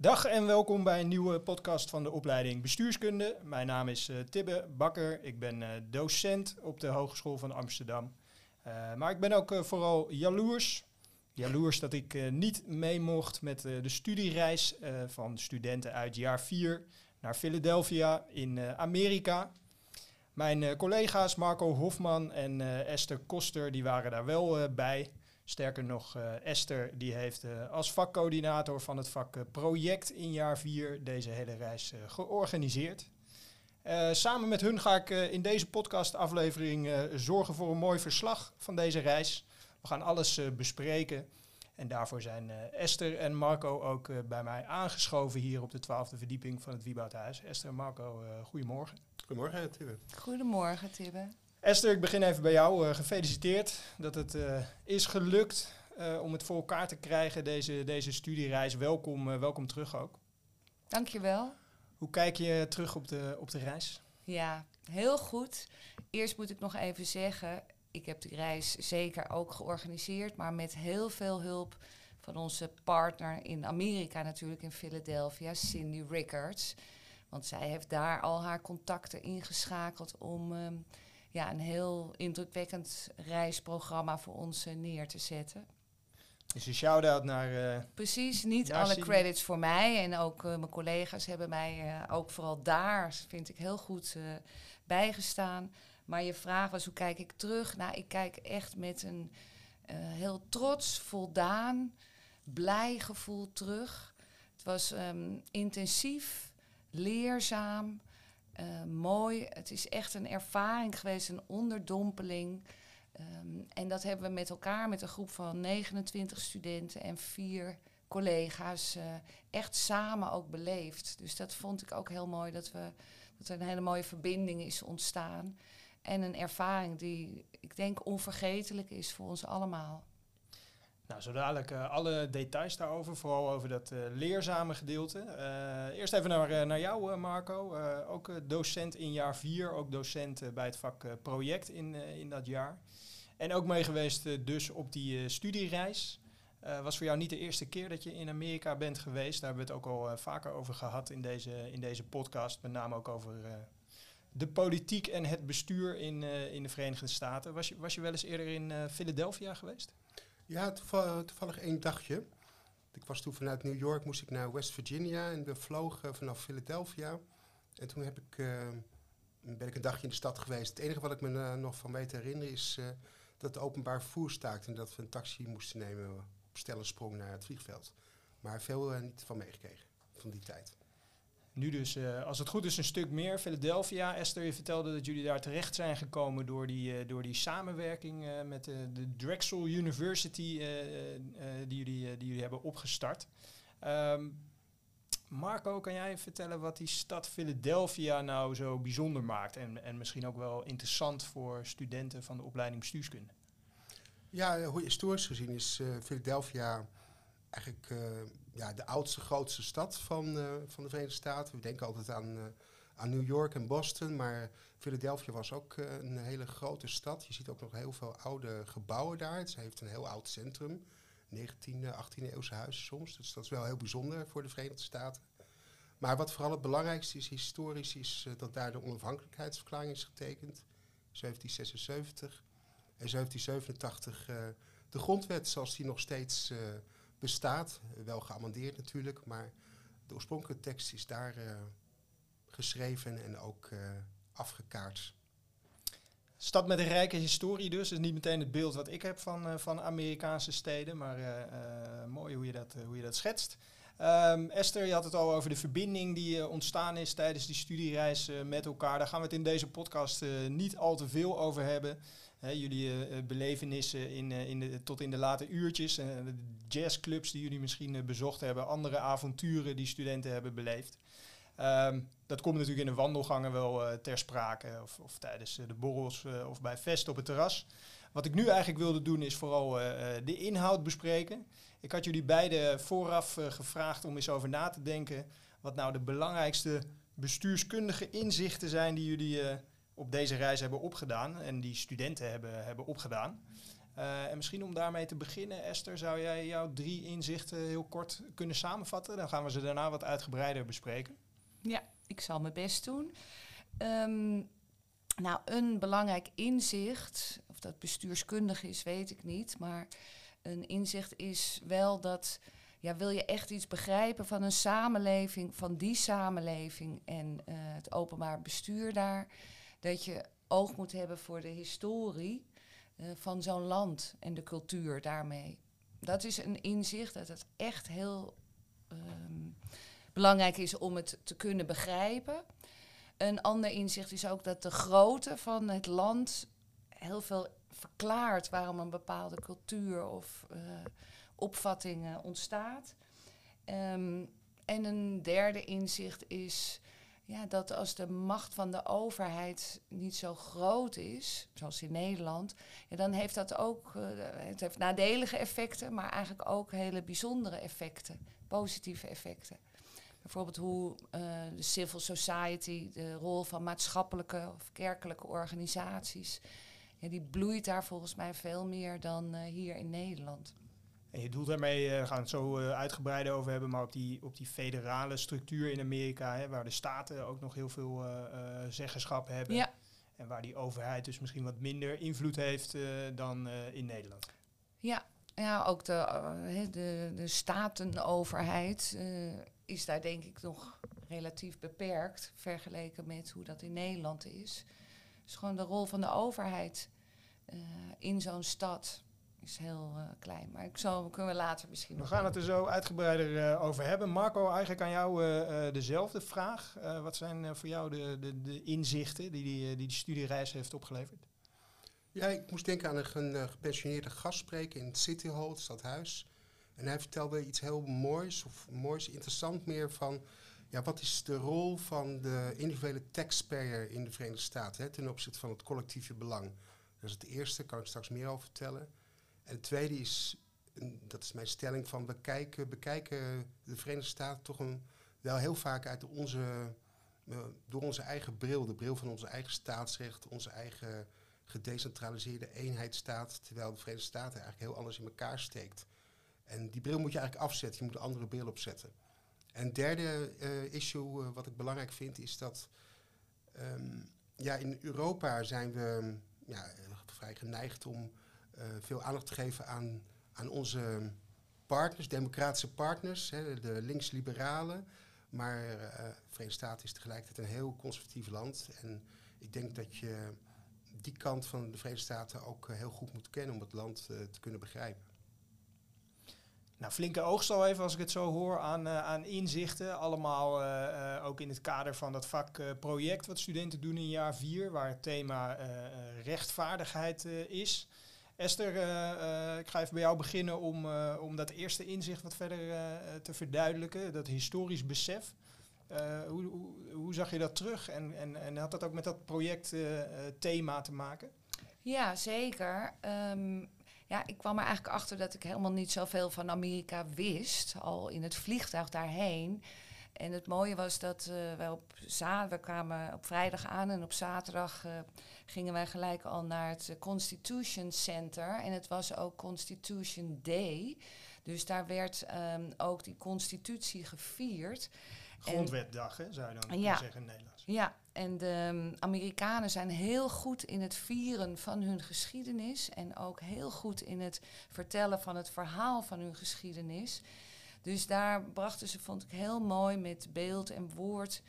Dag en welkom bij een nieuwe podcast van de opleiding Bestuurskunde. Mijn naam is Tibbe Bakker. Ik ben docent op de Hogeschool van Amsterdam. Maar ik ben ook vooral jaloers. Jaloers dat ik niet mee mocht met de studiereis van studenten uit jaar 4 naar Philadelphia in Amerika. Mijn collega's Marco Hofman en Esther Koster die waren daar wel bij. Sterker nog, Esther die heeft als vakcoördinator van het vak project in jaar 4 deze hele reis georganiseerd. Samen met hun ga ik in deze podcastaflevering zorgen voor een mooi verslag van deze reis. We gaan alles bespreken en daarvoor zijn Esther en Marco ook bij mij aangeschoven hier op de 12e verdieping van het Wieboudhuis. Esther en Marco, goedemorgen. Goedemorgen, Tibbe. Goedemorgen, Tibbe. Esther, ik begin even bij jou. Gefeliciteerd dat het is gelukt om het voor elkaar te krijgen, deze studiereis. Welkom terug ook. Dankjewel. Hoe kijk je terug op de reis? Ja, heel goed. Eerst moet ik nog even zeggen, ik heb de reis zeker ook georganiseerd, maar met heel veel hulp van onze partner in Amerika natuurlijk, in Philadelphia, Cindy Rickards. Want zij heeft daar al haar contacten ingeschakeld om een heel indrukwekkend reisprogramma voor ons neer te zetten. Dus een shout-out naar... Precies, niet alle credits voor mij. En ook mijn collega's hebben mij ook vooral daar, vind ik, heel goed bijgestaan. Maar je vraag was, hoe kijk ik terug? Nou, ik kijk echt met een heel trots, voldaan, blij gevoel terug. Het was intensief, leerzaam, mooi. Het is echt een ervaring geweest, een onderdompeling. En dat hebben we met elkaar, met een groep van 29 studenten en 4 collega's, echt samen ook beleefd. Dus dat vond ik ook heel mooi, dat er een hele mooie verbinding is ontstaan. En een ervaring die, ik denk, onvergetelijk is voor ons allemaal. Nou, zo dadelijk alle details daarover, vooral over dat leerzame gedeelte. Eerst even naar jou, Marco. Ook docent in jaar 4, ook docent bij het vak project in dat jaar. En ook mee geweest dus op die studiereis. Was voor jou niet de eerste keer dat je in Amerika bent geweest. Daar hebben we het ook al vaker over gehad in deze podcast. Met name ook over de politiek en het bestuur in de Verenigde Staten. Was je wel eens eerder in Philadelphia geweest? Ja, toevallig 1 dagje. Ik was toen vanuit New York, moest ik naar West Virginia en we vlogen vanaf Philadelphia. En toen ben ik een dagje in de stad geweest. Het enige wat ik me nog van weet te herinneren is dat de openbaar vervoer staakt en dat we een taxi moesten nemen op stellensprong naar het vliegveld. Maar veel niet van meegekregen van die tijd. Nu dus, als het goed is, een stuk meer. Philadelphia, Esther, je vertelde dat jullie daar terecht zijn gekomen door die samenwerking met de Drexel University die jullie hebben opgestart. Marco, kan jij vertellen wat die stad Philadelphia nou zo bijzonder maakt en misschien ook wel interessant voor studenten van de opleiding bestuurskunde? Ja, historisch gezien is Philadelphia eigenlijk de oudste, grootste stad van de Verenigde Staten. We denken altijd aan New York en Boston, maar Philadelphia was ook een hele grote stad. Je ziet ook nog heel veel oude gebouwen daar. Het heeft een heel oud centrum, 19e, 18e eeuwse huizen soms. Dus dat is wel heel bijzonder voor de Verenigde Staten. Maar wat vooral het belangrijkste is historisch, is dat daar de onafhankelijkheidsverklaring is getekend, 1776. En 1787 de grondwet zoals die nog steeds bestaat, wel geamendeerd natuurlijk, maar de oorspronkelijke tekst is daar geschreven en ook afgekaart. Stad met een rijke historie dus, is niet meteen het beeld wat ik heb van Amerikaanse steden, maar mooi hoe je dat schetst. Esther, je had het al over de verbinding die ontstaan is tijdens die studiereis met elkaar. Daar gaan we het in deze podcast niet al te veel over hebben. Jullie belevenissen tot in de late uurtjes. De jazzclubs die jullie misschien bezocht hebben. Andere avonturen die studenten hebben beleefd. Dat komt natuurlijk in de wandelgangen wel ter sprake. Of tijdens de borrels of bij festen op het terras. Wat ik nu eigenlijk wilde doen is vooral de inhoud bespreken. Ik had jullie beiden vooraf gevraagd om eens over na te denken wat nou de belangrijkste bestuurskundige inzichten zijn die jullie op deze reis hebben opgedaan en die studenten hebben opgedaan. En misschien om daarmee te beginnen, Esther, zou jij jouw 3 inzichten heel kort kunnen samenvatten? Dan gaan we ze daarna wat uitgebreider bespreken. Ja, ik zal mijn best doen. Nou, een belangrijk inzicht, of dat bestuurskundig is, weet ik niet. Maar een inzicht is wel dat, ja, wil je echt iets begrijpen van een samenleving, van die samenleving en het openbaar bestuur daar, dat je oog moet hebben voor de historie van zo'n land en de cultuur daarmee. Dat is een inzicht dat het echt heel belangrijk is om het te kunnen begrijpen. Een ander inzicht is ook dat de grootte van het land heel veel verklaart waarom een bepaalde cultuur of opvattingen ontstaat. En een derde inzicht is, ja, dat als de macht van de overheid niet zo groot is, zoals in Nederland, ja, dan heeft dat ook het heeft nadelige effecten, maar eigenlijk ook hele bijzondere effecten, positieve effecten. Bijvoorbeeld hoe de civil society, de rol van maatschappelijke of kerkelijke organisaties, ja, die bloeit daar volgens mij veel meer dan hier in Nederland. En je doelt daarmee, we gaan het zo uitgebreider over hebben, maar op die federale structuur in Amerika, hè, waar de staten ook nog heel veel zeggenschap hebben. Ja. En waar die overheid dus misschien wat minder invloed heeft dan in Nederland. Ja, ja, ook de statenoverheid is daar denk ik nog relatief beperkt vergeleken met hoe dat in Nederland is. Dus gewoon de rol van de overheid in zo'n stad is heel klein, maar kunnen we later misschien nog. We gaan het er zo uitgebreider over hebben. Marco, eigenlijk aan jou dezelfde vraag. Wat zijn voor jou de inzichten die studiereis heeft opgeleverd? Ja, ik moest denken aan een gepensioneerde gastspreker in het City Hall, het stadhuis. En hij vertelde iets heel moois, interessant meer van, ja, wat is de rol van de individuele taxpayer in de Verenigde Staten, hè, ten opzichte van het collectieve belang. Dat is het eerste, daar kan ik straks meer over vertellen. En het tweede is, dat is mijn stelling van, bekijken de Verenigde Staten toch wel heel vaak uit door onze eigen bril. De bril van onze eigen staatsrecht, onze eigen gedecentraliseerde eenheidsstaat. Terwijl de Verenigde Staten eigenlijk heel anders in elkaar steekt. En die bril moet je eigenlijk afzetten, je moet een andere bril opzetten. En het derde issue wat ik belangrijk vind is dat in Europa zijn we vrij geneigd om veel aandacht te geven aan onze partners, democratische partners, hè, de links-liberalen. Maar de Verenigde Staten is tegelijkertijd een heel conservatief land. En ik denk dat je die kant van de Verenigde Staten ook heel goed moet kennen om het land te kunnen begrijpen. Nou, flinke oogst al even als ik het zo hoor aan inzichten. Allemaal ook in het kader van dat vakproject wat studenten doen in jaar 4, waar het thema rechtvaardigheid is. Esther, ik ga even bij jou beginnen om dat eerste inzicht wat verder te verduidelijken. Dat historisch besef. Hoe zag je dat terug? En had dat ook met dat projectthema te maken? Ja, zeker. Ik kwam er eigenlijk achter dat ik helemaal niet zoveel van Amerika wist. Al in het vliegtuig daarheen. En het mooie was dat we kwamen op vrijdag aan en op zaterdag gingen wij gelijk al naar het Constitution Center. En het was ook Constitution Day. Dus daar werd ook die constitutie gevierd. Grondwetdag, hè, zou je dan zeggen in het Nederlands. Ja, en de Amerikanen zijn heel goed in het vieren van hun geschiedenis. En ook heel goed in het vertellen van het verhaal van hun geschiedenis. Dus daar brachten ze, vond ik heel mooi, met beeld en woord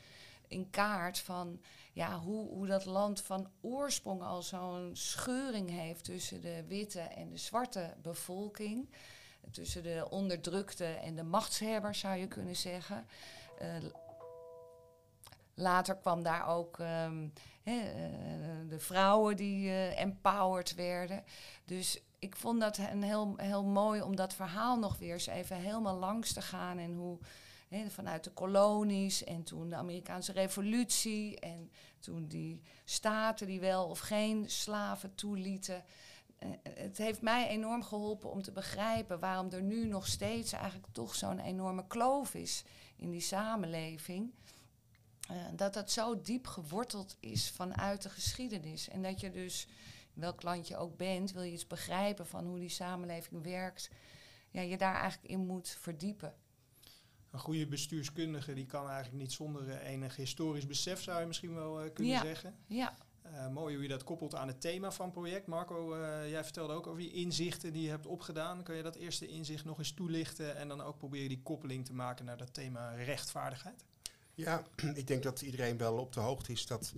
in kaart van, ja, hoe dat land van oorsprong al zo'n scheuring heeft tussen de witte en de zwarte bevolking. Tussen de onderdrukte en de machtshebbers, zou je kunnen zeggen. Later kwam daar ook de vrouwen die empowered werden. Dus ik vond dat een heel mooi om dat verhaal nog weer eens even helemaal langs te gaan. En hoe vanuit de kolonies en toen de Amerikaanse revolutie. En toen die staten die wel of geen slaven toelieten. Het heeft mij enorm geholpen om te begrijpen waarom er nu nog steeds eigenlijk toch zo'n enorme kloof is in die samenleving. Dat zo diep geworteld is vanuit de geschiedenis. En dat je dus welk land je ook bent, wil je iets begrijpen van hoe die samenleving werkt, ja, je daar eigenlijk in moet verdiepen. Een goede bestuurskundige die kan eigenlijk niet zonder enig historisch besef, zou je misschien wel kunnen zeggen. Ja. Mooi hoe je dat koppelt aan het thema van het project. Marco, jij vertelde ook over die inzichten die je hebt opgedaan. Kun je dat eerste inzicht nog eens toelichten en dan ook proberen die koppeling te maken naar dat thema rechtvaardigheid? Ja, ik denk dat iedereen wel op de hoogte is dat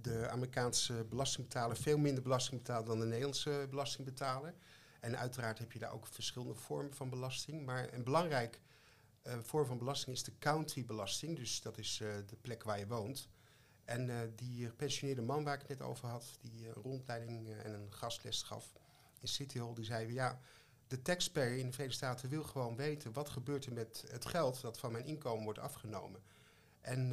de Amerikaanse belastingbetaler veel minder belasting betaalt dan de Nederlandse belastingbetaler. En uiteraard heb je daar ook verschillende vormen van belasting. Maar een belangrijk vorm van belasting is de countybelasting. Dus dat is de plek waar je woont. En die gepensioneerde man waar ik het net over had, die rondleiding en een gastles gaf in City Hall, die zei, ja, de taxpayer in de Verenigde Staten wil gewoon weten wat gebeurt er met het geld dat van mijn inkomen wordt afgenomen. En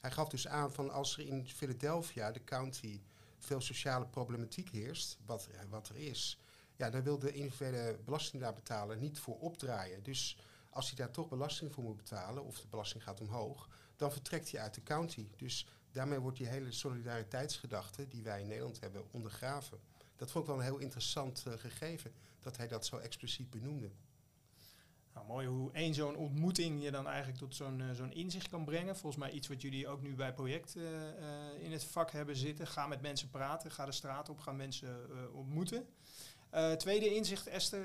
hij gaf dus aan van als er in Philadelphia, de county, veel sociale problematiek heerst, wat er is, ja, dan wil de individuele belastingbetaler niet voor opdraaien. Dus als hij daar toch belasting voor moet betalen, of de belasting gaat omhoog, dan vertrekt hij uit de county. Dus daarmee wordt die hele solidariteitsgedachte die wij in Nederland hebben ondergraven. Dat vond ik wel een heel interessant gegeven, dat hij dat zo expliciet benoemde. Nou, mooi hoe één zo'n ontmoeting je dan eigenlijk tot zo'n inzicht kan brengen. Volgens mij iets wat jullie ook nu bij projecten in het vak hebben zitten. Ga met mensen praten, ga de straat op, ga mensen ontmoeten. Tweede inzicht, Esther,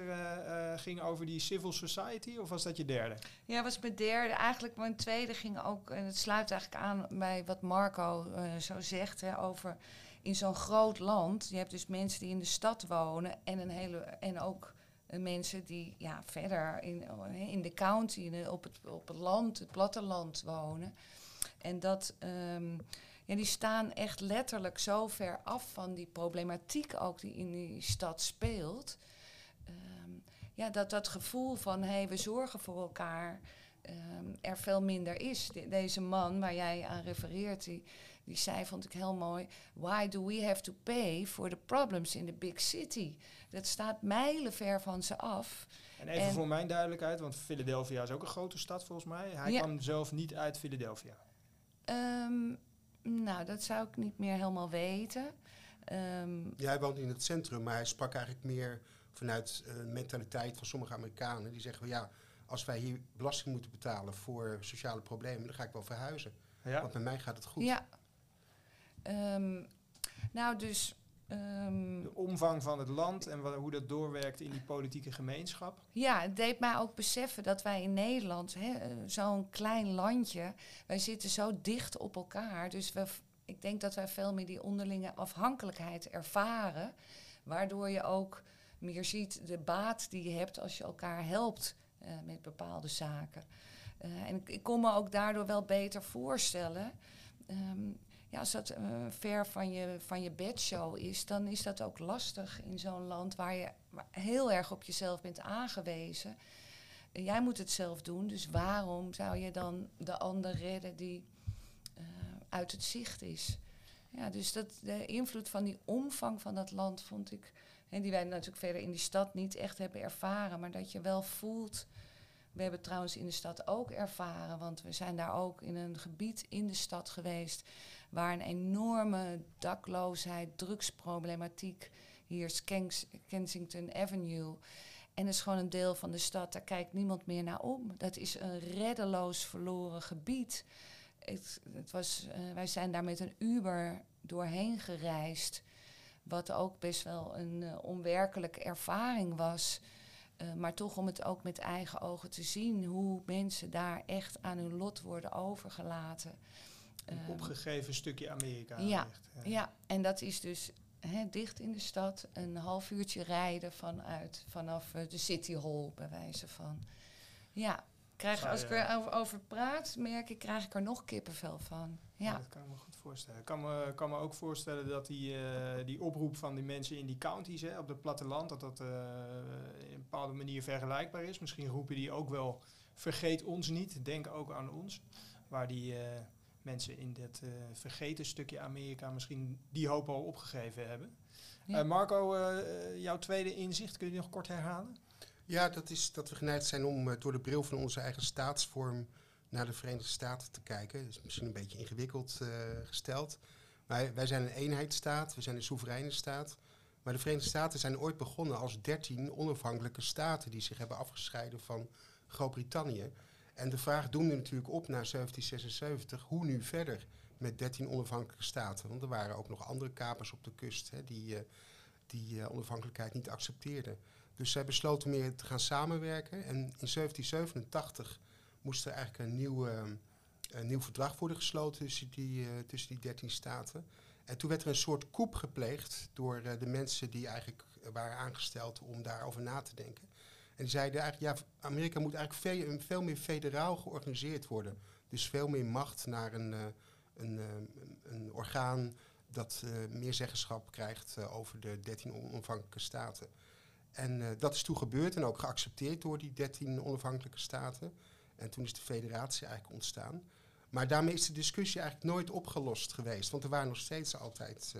ging over die civil society, of was dat je derde? Ja, was mijn derde. Eigenlijk mijn tweede ging ook, en het sluit eigenlijk aan bij wat Marco zo zegt, hè, over in zo'n groot land. Je hebt dus mensen die in de stad wonen en ook mensen die ja, verder in de county, op het land, het platteland wonen. En dat... Ja, die staan echt letterlijk zo ver af van die problematiek ook die in die stad speelt. Ja, dat gevoel van, hey, we zorgen voor elkaar, er veel minder is. Deze man waar jij aan refereert, die zei, vond ik heel mooi, why do we have to pay for the problems in the big city? Dat staat mijlenver van ze af. En even voor mijn duidelijkheid, want Philadelphia is ook een grote stad volgens mij. Hij kwam zelf niet uit Philadelphia. Nou, dat zou ik niet meer helemaal weten. Ja, hij woont in het centrum, maar hij sprak eigenlijk meer vanuit de mentaliteit van sommige Amerikanen. Die zeggen, ja, als wij hier belasting moeten betalen voor sociale problemen, dan ga ik wel verhuizen. Ja. Want bij mij gaat het goed. Ja. Nou, dus... de omvang van het land en hoe dat doorwerkt in die politieke gemeenschap. Ja, het deed mij ook beseffen dat wij in Nederland, zo'n klein landje, wij zitten zo dicht op elkaar. Dus ik denk dat wij veel meer die onderlinge afhankelijkheid ervaren. Waardoor je ook meer ziet de baat die je hebt als je elkaar helpt met bepaalde zaken. En ik kon me ook daardoor wel beter voorstellen... Ja, als dat ver van je bedshow is, dan is dat ook lastig in zo'n land waar je heel erg op jezelf bent aangewezen. Jij moet het zelf doen, dus waarom zou je dan de ander redden die uit het zicht is? Ja, dus de invloed van die omvang van dat land vond ik, en die wij natuurlijk verder in die stad niet echt hebben ervaren, maar dat je wel voelt... We hebben het trouwens in de stad ook ervaren, want we zijn daar ook in een gebied in de stad geweest waar een enorme dakloosheid, drugsproblematiek, hier is Kensington Avenue. En dat is gewoon een deel van de stad, daar kijkt niemand meer naar om. Dat is een reddeloos verloren gebied. Wij zijn daar met een Uber doorheen gereisd, wat ook best wel een onwerkelijke ervaring was. Maar toch om het ook met eigen ogen te zien hoe mensen daar echt aan hun lot worden overgelaten. Een opgegeven stukje Amerika. Ja, echt, ja, en dat is dus dicht in de stad, een half uurtje rijden vanaf de City Hall bij wijze van. Ja, als ik erover praat, krijg ik er nog kippenvel van. Ja, dat kan ik me goed voorstellen. Ik kan me ook voorstellen dat die oproep van die mensen in die counties, op het platteland, dat in een bepaalde manier vergelijkbaar is. Misschien roepen die ook wel, vergeet ons niet, denk ook aan ons. Waar die mensen in dat vergeten stukje Amerika misschien die hoop al opgegeven hebben. Ja. Marco, jouw tweede inzicht, kun je die nog kort herhalen? Ja, dat is dat we geneigd zijn om door de bril van onze eigen staatsvorm naar de Verenigde Staten te kijken. Dat is misschien een beetje ingewikkeld gesteld. Wij zijn een eenheidsstaat, we zijn een soevereine staat. Maar de Verenigde Staten zijn ooit begonnen als 13 onafhankelijke staten die zich hebben afgescheiden van Groot-Brittannië. En de vraag doemde natuurlijk op na 1776, hoe nu verder met 13 onafhankelijke staten? Want er waren ook nog andere kapers op de kust die onafhankelijkheid niet accepteerden. Dus zij besloten meer te gaan samenwerken. En in 1787 moest er eigenlijk een nieuw verdrag worden gesloten tussen die 13 staten. En toen werd er een soort coup gepleegd door de mensen die eigenlijk waren aangesteld om daarover na te denken. En die zeiden eigenlijk, ja, Amerika moet eigenlijk veel meer federaal georganiseerd worden. Dus veel meer macht naar een orgaan dat meer zeggenschap krijgt over de 13 onafhankelijke staten. En dat is toen gebeurd en ook geaccepteerd door die 13 onafhankelijke staten. En toen is de federatie eigenlijk ontstaan. Maar daarmee is de discussie eigenlijk nooit opgelost geweest. Want er waren nog steeds altijd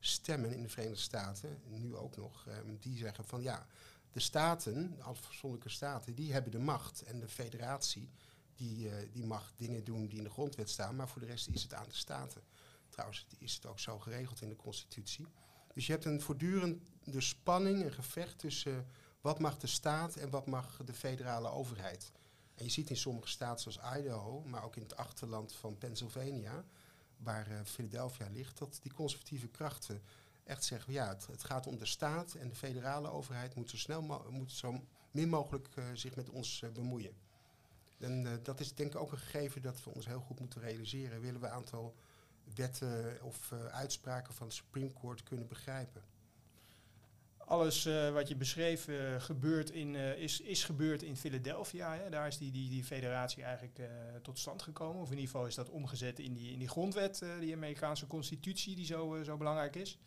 stemmen in de Verenigde Staten, nu ook nog, die zeggen van ja, de staten, de afzonderlijke staten, die hebben de macht. En de federatie, die mag dingen doen die in de grondwet staan, maar voor de rest is het aan de staten. Trouwens is het ook zo geregeld in de Constitutie. Dus je hebt een voortdurende spanning, een gevecht tussen wat mag de staat en wat mag de federale overheid. En je ziet in sommige staten zoals Idaho, maar ook in het achterland van Pennsylvania, waar Philadelphia ligt, dat die conservatieve krachten echt zeggen, ja, het gaat om de staat en de federale overheid moet zo min mogelijk zich met ons bemoeien. En dat is denk ik ook een gegeven dat we ons heel goed moeten realiseren. Willen we een aantal wetten of uitspraken van de Supreme Court kunnen begrijpen? Alles wat je beschreef is gebeurd in Philadelphia. Hè. Daar is die federatie eigenlijk tot stand gekomen. Of in ieder geval is dat omgezet in die grondwet, die Amerikaanse constitutie, die zo belangrijk is.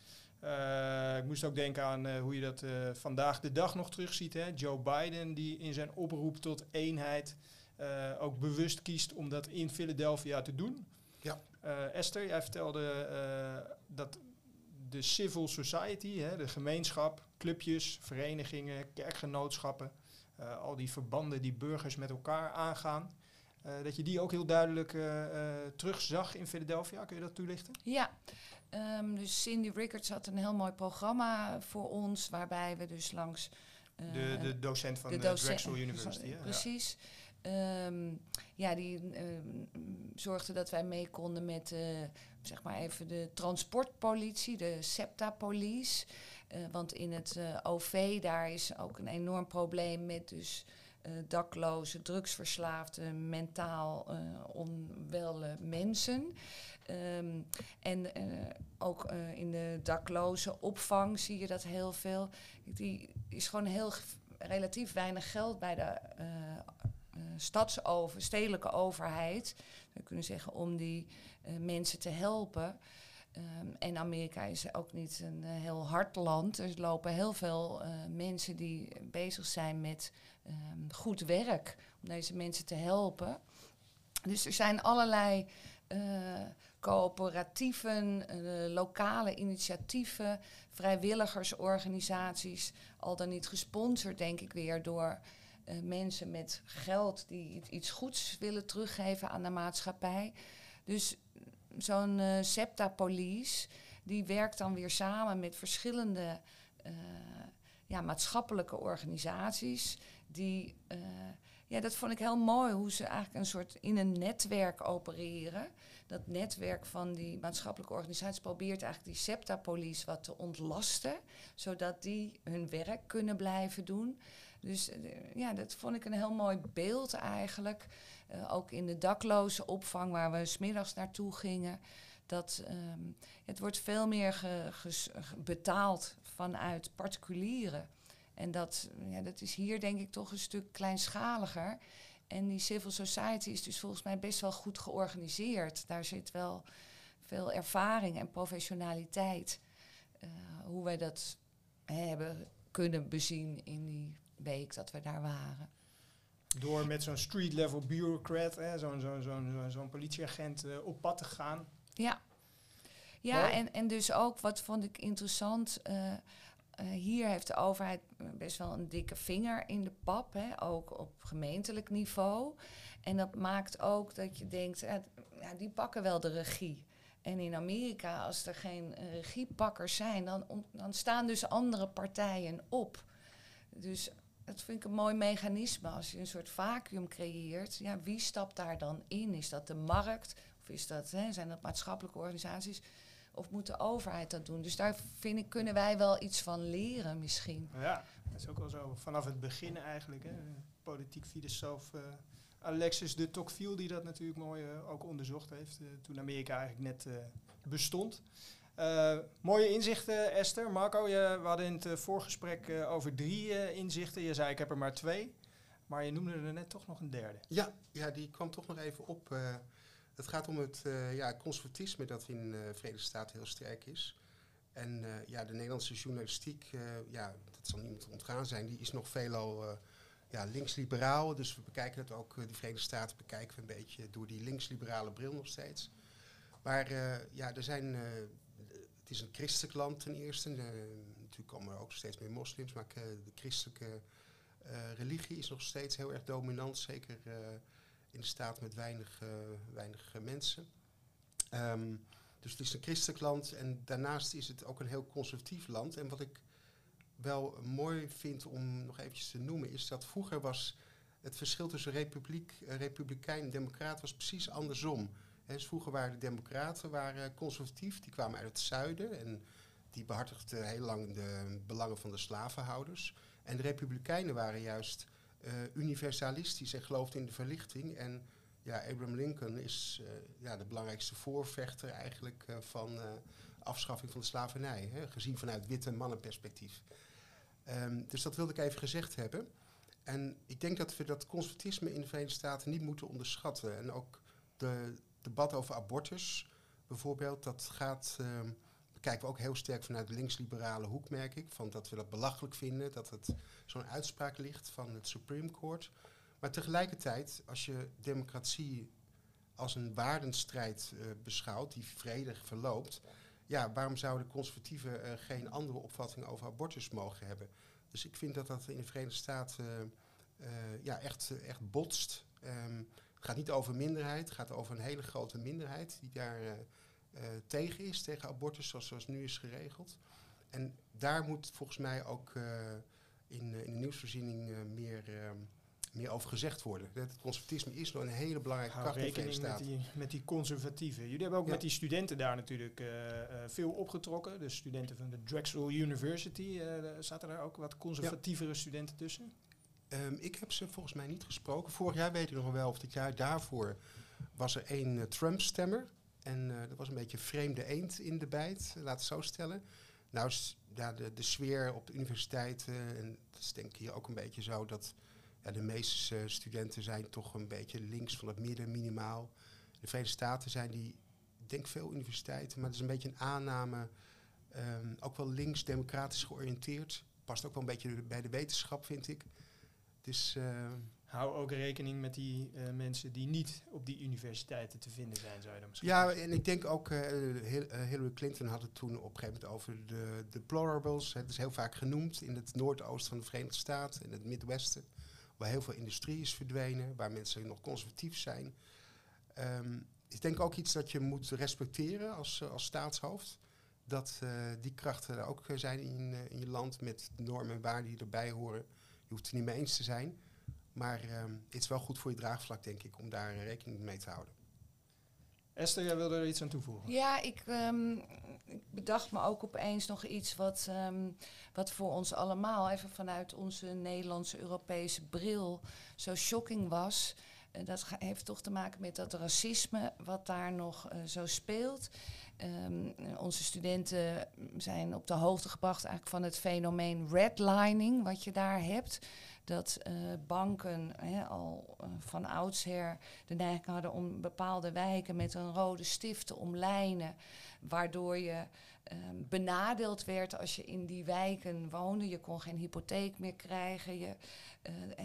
Ik moest ook denken aan hoe je dat vandaag de dag nog terugziet. Hè. Joe Biden, die in zijn oproep tot eenheid ook bewust kiest om dat in Philadelphia te doen. Ja. Esther, jij vertelde dat de civil society, hè, de gemeenschap, clubjes, verenigingen, kerkgenootschappen, al die verbanden die burgers met elkaar aangaan, dat je die ook heel duidelijk terugzag in Philadelphia. Kun je dat toelichten? Ja, dus Cindy Rickards had een heel mooi programma voor ons, waarbij we dus langs de docent van de Drexel University. Hè? Precies. Ja. Die zorgde dat wij mee konden met zeg maar even de transportpolitie, de Septapolis. Want in het OV daar is ook een enorm probleem met dus daklozen, drugsverslaafden, mentaal onwelle mensen. Ook in de dakloze opvang zie je dat heel veel. Die is gewoon heel relatief weinig geld bij de stedelijke overheid. We kunnen zeggen om die mensen te helpen. En Amerika is ook niet een heel hard land. Er lopen heel veel mensen die bezig zijn met goed werk. Om deze mensen te helpen. Dus er zijn allerlei coöperatieven, lokale initiatieven, vrijwilligersorganisaties. Al dan niet gesponsord, denk ik weer, door mensen met geld die iets goeds willen teruggeven aan de maatschappij. Dus zo'n Septapolis, die werkt dan weer samen met verschillende maatschappelijke organisaties. Die, dat vond ik heel mooi, hoe ze eigenlijk een soort in een netwerk opereren. Dat netwerk van die maatschappelijke organisaties probeert eigenlijk die Septapolis wat te ontlasten, zodat die hun werk kunnen blijven doen. Dus dat vond ik een heel mooi beeld eigenlijk. Ook in de dakloze opvang waar we 's middags naartoe gingen. Dat het wordt veel meer betaald vanuit particulieren. En dat is hier denk ik toch een stuk kleinschaliger. En die civil society is dus volgens mij best wel goed georganiseerd. Daar zit wel veel ervaring en professionaliteit. Hoe wij dat hebben kunnen bezien in die week dat we daar waren. Door met zo'n street-level bureaucrat, zo'n politieagent op pad te gaan. Ja, ja, en dus ook, wat vond ik interessant, hier heeft de overheid best wel een dikke vinger in de pap, hè, ook op gemeentelijk niveau. En dat maakt ook dat je denkt, die pakken wel de regie. En in Amerika, als er geen regiepakkers zijn, dan staan dus andere partijen op. Dus dat vind ik een mooi mechanisme. Als je een soort vacuüm creëert, ja, wie stapt daar dan in? Is dat de markt? Of is dat, zijn dat maatschappelijke organisaties? Of moet de overheid dat doen? Dus daar vind ik, kunnen wij wel iets van leren misschien. Ja, dat is ook wel zo. Vanaf het begin eigenlijk. Hè? Politiek filosoof Alexis de Tocqueville, die dat natuurlijk mooi ook onderzocht heeft. Toen Amerika eigenlijk net bestond. Mooie inzichten, Esther. Marco, we hadden in het voorgesprek over 3 inzichten. Je zei, ik heb er maar 2. Maar je noemde er net toch nog een derde. Ja, die kwam toch nog even op. Het gaat om het conservatisme dat in de Verenigde Staten heel sterk is. En de Nederlandse journalistiek, dat zal niemand ontgaan zijn, die is nog veelal links-liberaal. Dus we bekijken het ook, de Verenigde Staten bekijken we een beetje door die links-liberale bril nog steeds. Maar het is een christelijk land ten eerste. Natuurlijk komen er ook steeds meer moslims, maar de christelijke religie is nog steeds heel erg dominant, zeker in de staat met weinig mensen. Dus het is een christelijk land en daarnaast is het ook een heel conservatief land. En wat ik wel mooi vind om nog eventjes te noemen is dat vroeger was het verschil tussen republikein en democraat was precies andersom. Dus vroeger waren de democraten conservatief, die kwamen uit het zuiden en die behartigden heel lang de belangen van de slavenhouders. En de republikeinen waren juist universalistisch en gelooft in de verlichting. En Abraham Lincoln is de belangrijkste voorvechter eigenlijk van afschaffing van de slavernij. Hè, gezien vanuit witte mannenperspectief. Dus dat wilde ik even gezegd hebben. En ik denk dat we dat conservatisme in de Verenigde Staten niet moeten onderschatten. En ook het debat over abortus bijvoorbeeld, dat gaat... kijken we ook heel sterk vanuit de linksliberale hoek, merk ik. Van dat we dat belachelijk vinden, dat het zo'n uitspraak ligt van het Supreme Court. Maar tegelijkertijd, als je democratie als een waardenstrijd beschouwt, die vredig verloopt, waarom zouden conservatieven geen andere opvatting over abortus mogen hebben? Dus ik vind dat in de Verenigde Staten echt botst. Het gaat niet over minderheid, het gaat over een hele grote minderheid die daar... tegen abortus zoals nu is geregeld. En daar moet volgens mij ook in de nieuwsvoorziening meer over gezegd worden. Het conservatisme is nog een hele belangrijke kracht in de Verenigde Staten. Met die conservatieven. Jullie hebben ook met die studenten daar natuurlijk veel opgetrokken. De studenten van de Drexel University. Zaten daar ook wat conservatievere studenten tussen? Ik heb ze volgens mij niet gesproken. Vorig jaar weet ik nog wel, of dit jaar daarvoor was er één Trump-stemmer. En dat was een beetje een vreemde eend in de bijt, laat het zo stellen. Nou, de sfeer op de universiteit, en dat is denk ik hier ook een beetje zo, dat de meeste studenten zijn toch een beetje links van het midden, minimaal. De Verenigde Staten zijn die, ik denk veel universiteiten, maar dat is een beetje een aanname, ook wel links-democratisch georiënteerd. Past ook wel een beetje bij de wetenschap, vind ik. Dus... Hou ook rekening met die mensen die niet op die universiteiten te vinden zijn, zou je dan misschien... Ja, en ik denk ook, Hillary Clinton had het toen op een gegeven moment over de deplorables. Het is heel vaak genoemd in het noordoosten van de Verenigde Staten, in het Midwesten, waar heel veel industrie is verdwenen, waar mensen nog conservatief zijn. Ik denk ook iets dat je moet respecteren als staatshoofd, dat die krachten er ook zijn in je land met normen en waarden die erbij horen. Je hoeft het niet mee eens te zijn. Maar het is wel goed voor je draagvlak, denk ik, om daar rekening mee te houden. Esther, jij wilde er iets aan toevoegen? Ja, ik bedacht me ook opeens nog iets wat voor ons allemaal, even vanuit onze Nederlandse Europese bril, zo shocking was. Dat heeft toch te maken met dat racisme wat daar nog zo speelt. Onze studenten zijn op de hoogte gebracht eigenlijk van het fenomeen redlining wat je daar hebt. Dat banken al van oudsher de neiging hadden om bepaalde wijken met een rode stift te omlijnen. Waardoor je benadeeld werd als je in die wijken woonde. Je kon geen hypotheek meer krijgen.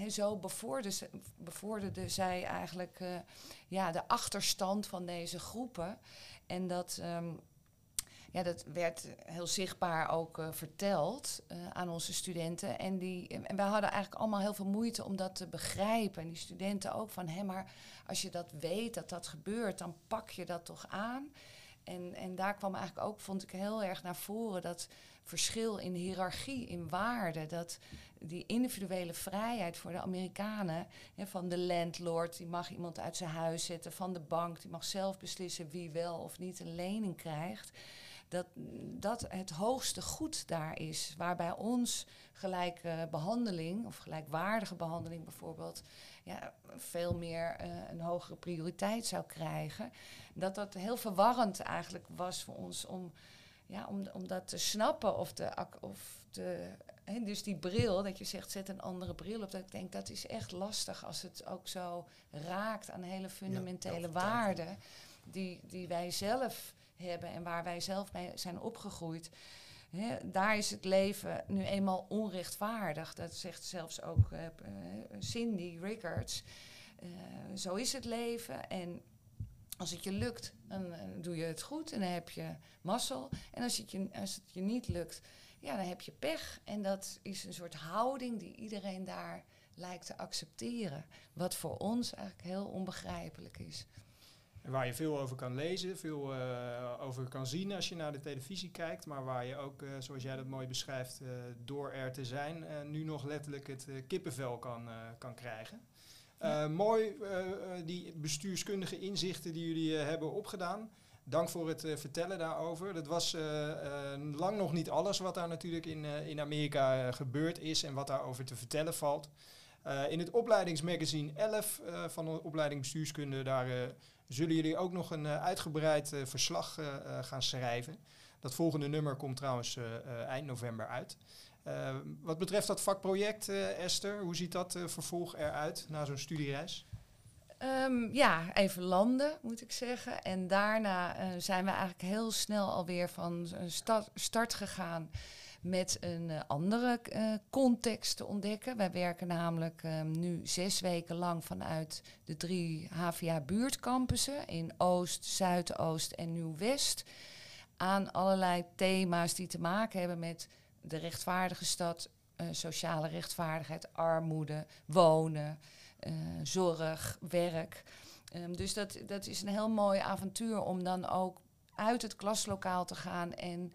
Zo bevorderde zij eigenlijk de achterstand van deze groepen. En dat... dat werd heel zichtbaar ook verteld aan onze studenten. En wij hadden eigenlijk allemaal heel veel moeite om dat te begrijpen. En die studenten ook van, maar als je dat weet, dat gebeurt, dan pak je dat toch aan. En daar kwam eigenlijk ook, vond ik, heel erg naar voren dat verschil in hiërarchie, in waarden, dat die individuele vrijheid voor de Amerikanen, hè, van de landlord, die mag iemand uit zijn huis zetten, van de bank, die mag zelf beslissen wie wel of niet een lening krijgt, dat het hoogste goed daar is. Waar bij ons gelijke behandeling, of gelijkwaardige behandeling bijvoorbeeld, ja, veel meer een hogere prioriteit zou krijgen. Dat heel verwarrend eigenlijk was voor ons om dat te snappen. Dus die bril, dat je zegt, zet een andere bril op. Dat ik denk, dat is echt lastig als het ook zo raakt aan hele fundamentele waarden die wij zelf hebben en waar wij zelf mee zijn opgegroeid. He, daar is het leven nu eenmaal onrechtvaardig. Dat zegt zelfs ook Cindy Rickards. Zo is het leven en als het je lukt, dan doe je het goed en dan heb je mazzel. En als het je niet lukt, ja, dan heb je pech. En dat is een soort houding die iedereen daar lijkt te accepteren. Wat voor ons eigenlijk heel onbegrijpelijk is. En waar je veel over kan lezen, veel over kan zien als je naar de televisie kijkt. Maar waar je ook, zoals jij dat mooi beschrijft, door er te zijn, nu nog letterlijk het kippenvel kan krijgen. Ja. Mooi, die bestuurskundige inzichten die jullie hebben opgedaan. Dank voor het vertellen daarover. Dat was lang nog niet alles wat daar natuurlijk in Amerika gebeurd is en wat daarover te vertellen valt. In het opleidingsmagazine 11 van de opleiding bestuurskunde, daar zullen jullie ook nog een uitgebreid verslag gaan schrijven. Dat volgende nummer komt trouwens eind november uit. Wat betreft dat vakproject, Esther, hoe ziet dat vervolg eruit na zo'n studiereis? Ja, even landen, moet ik zeggen. En daarna zijn we eigenlijk heel snel alweer van start gegaan met een andere context te ontdekken. Wij werken namelijk nu 6 weken lang vanuit de 3 HVA-buurtcampussen in Oost, Zuidoost en Nieuw-West aan allerlei thema's die te maken hebben met de rechtvaardige stad, sociale rechtvaardigheid, armoede, wonen, zorg, werk. Dus dat is een heel mooi avontuur om dan ook uit het klaslokaal te gaan en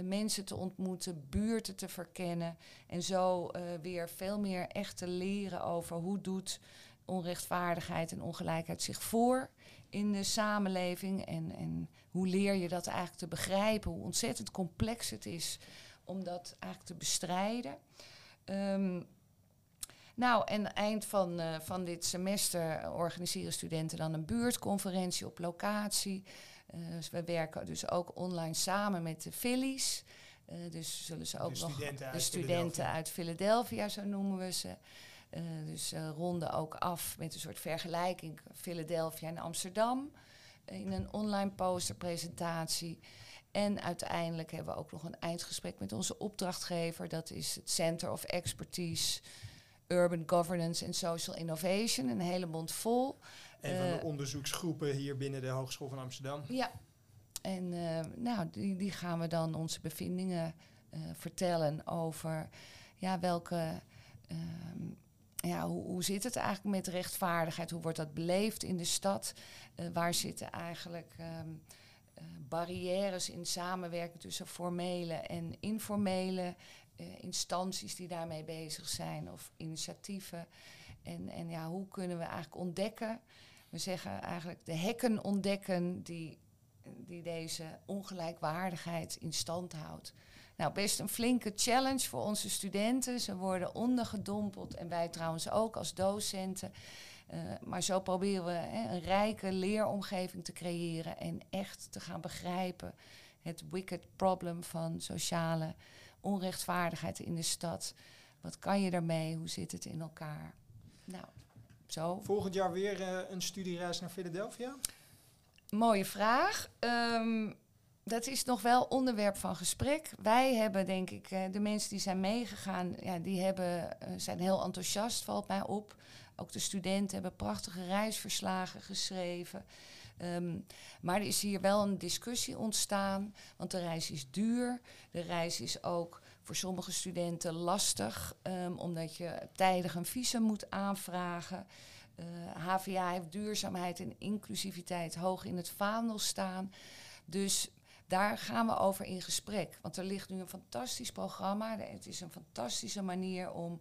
mensen te ontmoeten, buurten te verkennen en zo weer veel meer echt te leren over hoe doet onrechtvaardigheid en ongelijkheid zich voor in de samenleving en hoe leer je dat eigenlijk te begrijpen, hoe ontzettend complex het is om dat eigenlijk te bestrijden. En eind van dit semester organiseren studenten dan een buurtconferentie op locatie. Dus we werken dus ook online samen met de Phillies. Dus zullen ze ook de studenten uit Philadelphia, zo noemen we ze. Dus ronden ook af met een soort vergelijking Philadelphia en Amsterdam in een online posterpresentatie. En uiteindelijk hebben we ook nog een eindgesprek met onze opdrachtgever. Dat is het Center of Expertise Urban Governance en Social Innovation. Een hele mond vol. Een van de onderzoeksgroepen hier binnen de Hogeschool van Amsterdam. Ja, en die gaan we dan onze bevindingen vertellen over hoe zit het eigenlijk met rechtvaardigheid? Hoe wordt dat beleefd in de stad? Waar zitten eigenlijk barrières in samenwerking tussen formele en informele instanties die daarmee bezig zijn of initiatieven? En hoe kunnen we eigenlijk ontdekken, we zeggen eigenlijk de hekken ontdekken die deze ongelijkwaardigheid in stand houdt. Nou, best een flinke challenge voor onze studenten. Ze worden ondergedompeld en wij trouwens ook als docenten. Maar zo proberen we een rijke leeromgeving te creëren en echt te gaan begrijpen het wicked problem van sociale onrechtvaardigheid in de stad. Wat kan je daarmee? Hoe zit het in elkaar? Nou, zo. Volgend jaar weer een studiereis naar Philadelphia? Mooie vraag. Dat is nog wel onderwerp van gesprek. Wij hebben, denk ik, de mensen die zijn meegegaan, ja, die zijn heel enthousiast, valt mij op. Ook de studenten hebben prachtige reisverslagen geschreven. Maar er is hier wel een discussie ontstaan, want de reis is duur. De reis is ook voor sommige studenten lastig, omdat je tijdig een visum moet aanvragen. HVA heeft duurzaamheid en inclusiviteit hoog in het vaandel staan. Dus daar gaan we over in gesprek. Want er ligt nu een fantastisch programma. Het is een fantastische manier om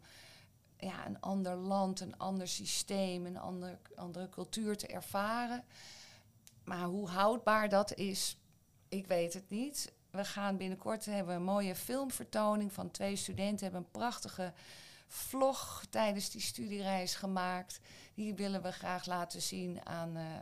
ja, een ander land, een ander systeem, een andere cultuur te ervaren. Maar hoe houdbaar dat is, ik weet het niet. We gaan binnenkort hebben een mooie filmvertoning van 2 studenten. Hebben een prachtige vlog tijdens die studiereis gemaakt. Die willen we graag laten zien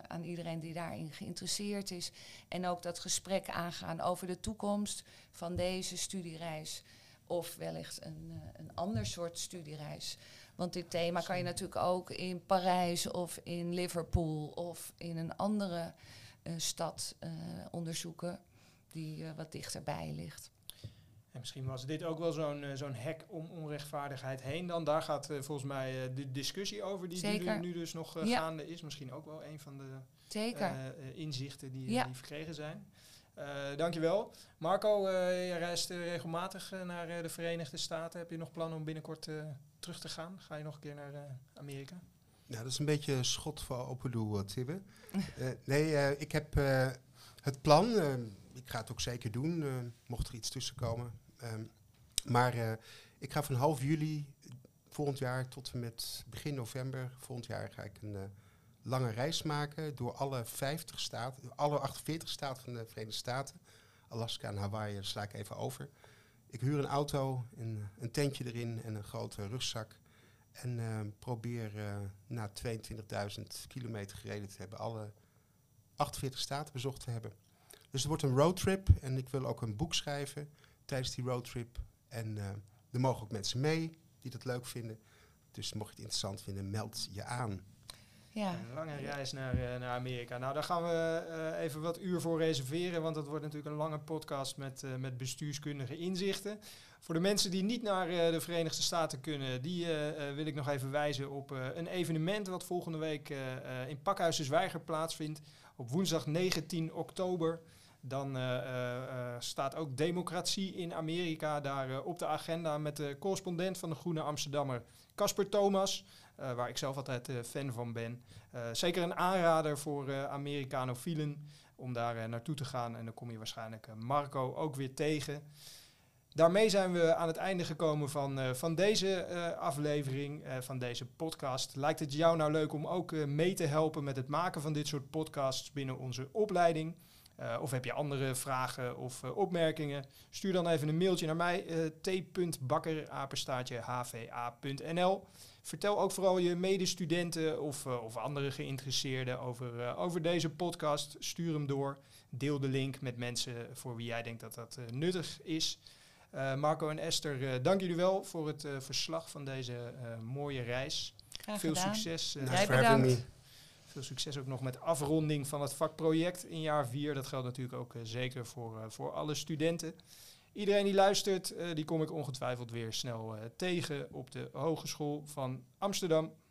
aan iedereen die daarin geïnteresseerd is. En ook dat gesprek aangaan over de toekomst van deze studiereis. Of wellicht een ander soort studiereis. Want dit thema kan je natuurlijk ook in Parijs of in Liverpool of in een andere stad onderzoeken die wat dichterbij ligt. En misschien was dit ook wel zo'n hek om onrechtvaardigheid heen dan. Daar gaat volgens mij de discussie over die nu dus nog gaande is. Misschien ook wel een van de inzichten die verkregen zijn. Dankjewel. Marco, je reist regelmatig naar de Verenigde Staten. Heb je nog plannen om binnenkort terug te gaan? Ga je nog een keer naar Amerika? Nou, dat is een beetje schot voor open doel, Tibbe. Ik heb het plan. Ik ga het ook zeker doen, mocht er iets tussen komen. Maar ik ga van half juli volgend jaar tot en met begin november volgend jaar ga ik een lange reis maken door alle 50 staten, alle 48 staten van de Verenigde Staten. Alaska en Hawaii, daar sla ik even over. Ik huur een auto, een tentje erin en een grote rugzak. En probeer na 22.000 kilometer gereden te hebben alle 48 staten bezocht te hebben. Dus het wordt een roadtrip en ik wil ook een boek schrijven tijdens die roadtrip. En er mogen ook mensen mee die dat leuk vinden. Dus mocht je het interessant vinden, meld je aan. Ja. Een lange reis naar Amerika. Nou, daar gaan we even wat uur voor reserveren, want dat wordt natuurlijk een lange podcast met bestuurskundige inzichten. Voor de mensen die niet naar de Verenigde Staten kunnen, die wil ik nog even wijzen op een evenement wat volgende week in Pakhuis de Zwijger plaatsvindt. Op woensdag 19 oktober. Dan staat ook democratie in Amerika daar op de agenda met de correspondent van de Groene Amsterdammer, Kasper Thomas, waar ik zelf altijd fan van ben. Zeker een aanrader voor Amerikanofielen om daar naartoe te gaan. En dan kom je waarschijnlijk Marco ook weer tegen. Daarmee zijn we aan het einde gekomen van deze aflevering, van deze podcast. Lijkt het jou nou leuk om ook mee te helpen met het maken van dit soort podcasts binnen onze opleiding? Of heb je andere vragen of opmerkingen? Stuur dan even een mailtje naar mij, t.bakker@hva.nl. Vertel ook vooral je medestudenten of andere geïnteresseerden over deze podcast. Stuur hem door. Deel de link met mensen voor wie jij denkt dat dat nuttig is. Marco en Esther, dank jullie wel voor het verslag van deze mooie reis. Graag veel gedaan. Succes. Bedankt. Veel succes ook nog met afronding van het vakproject in jaar 4. Dat geldt natuurlijk ook zeker voor alle studenten. Iedereen die luistert, die kom ik ongetwijfeld weer snel tegen op de Hogeschool van Amsterdam.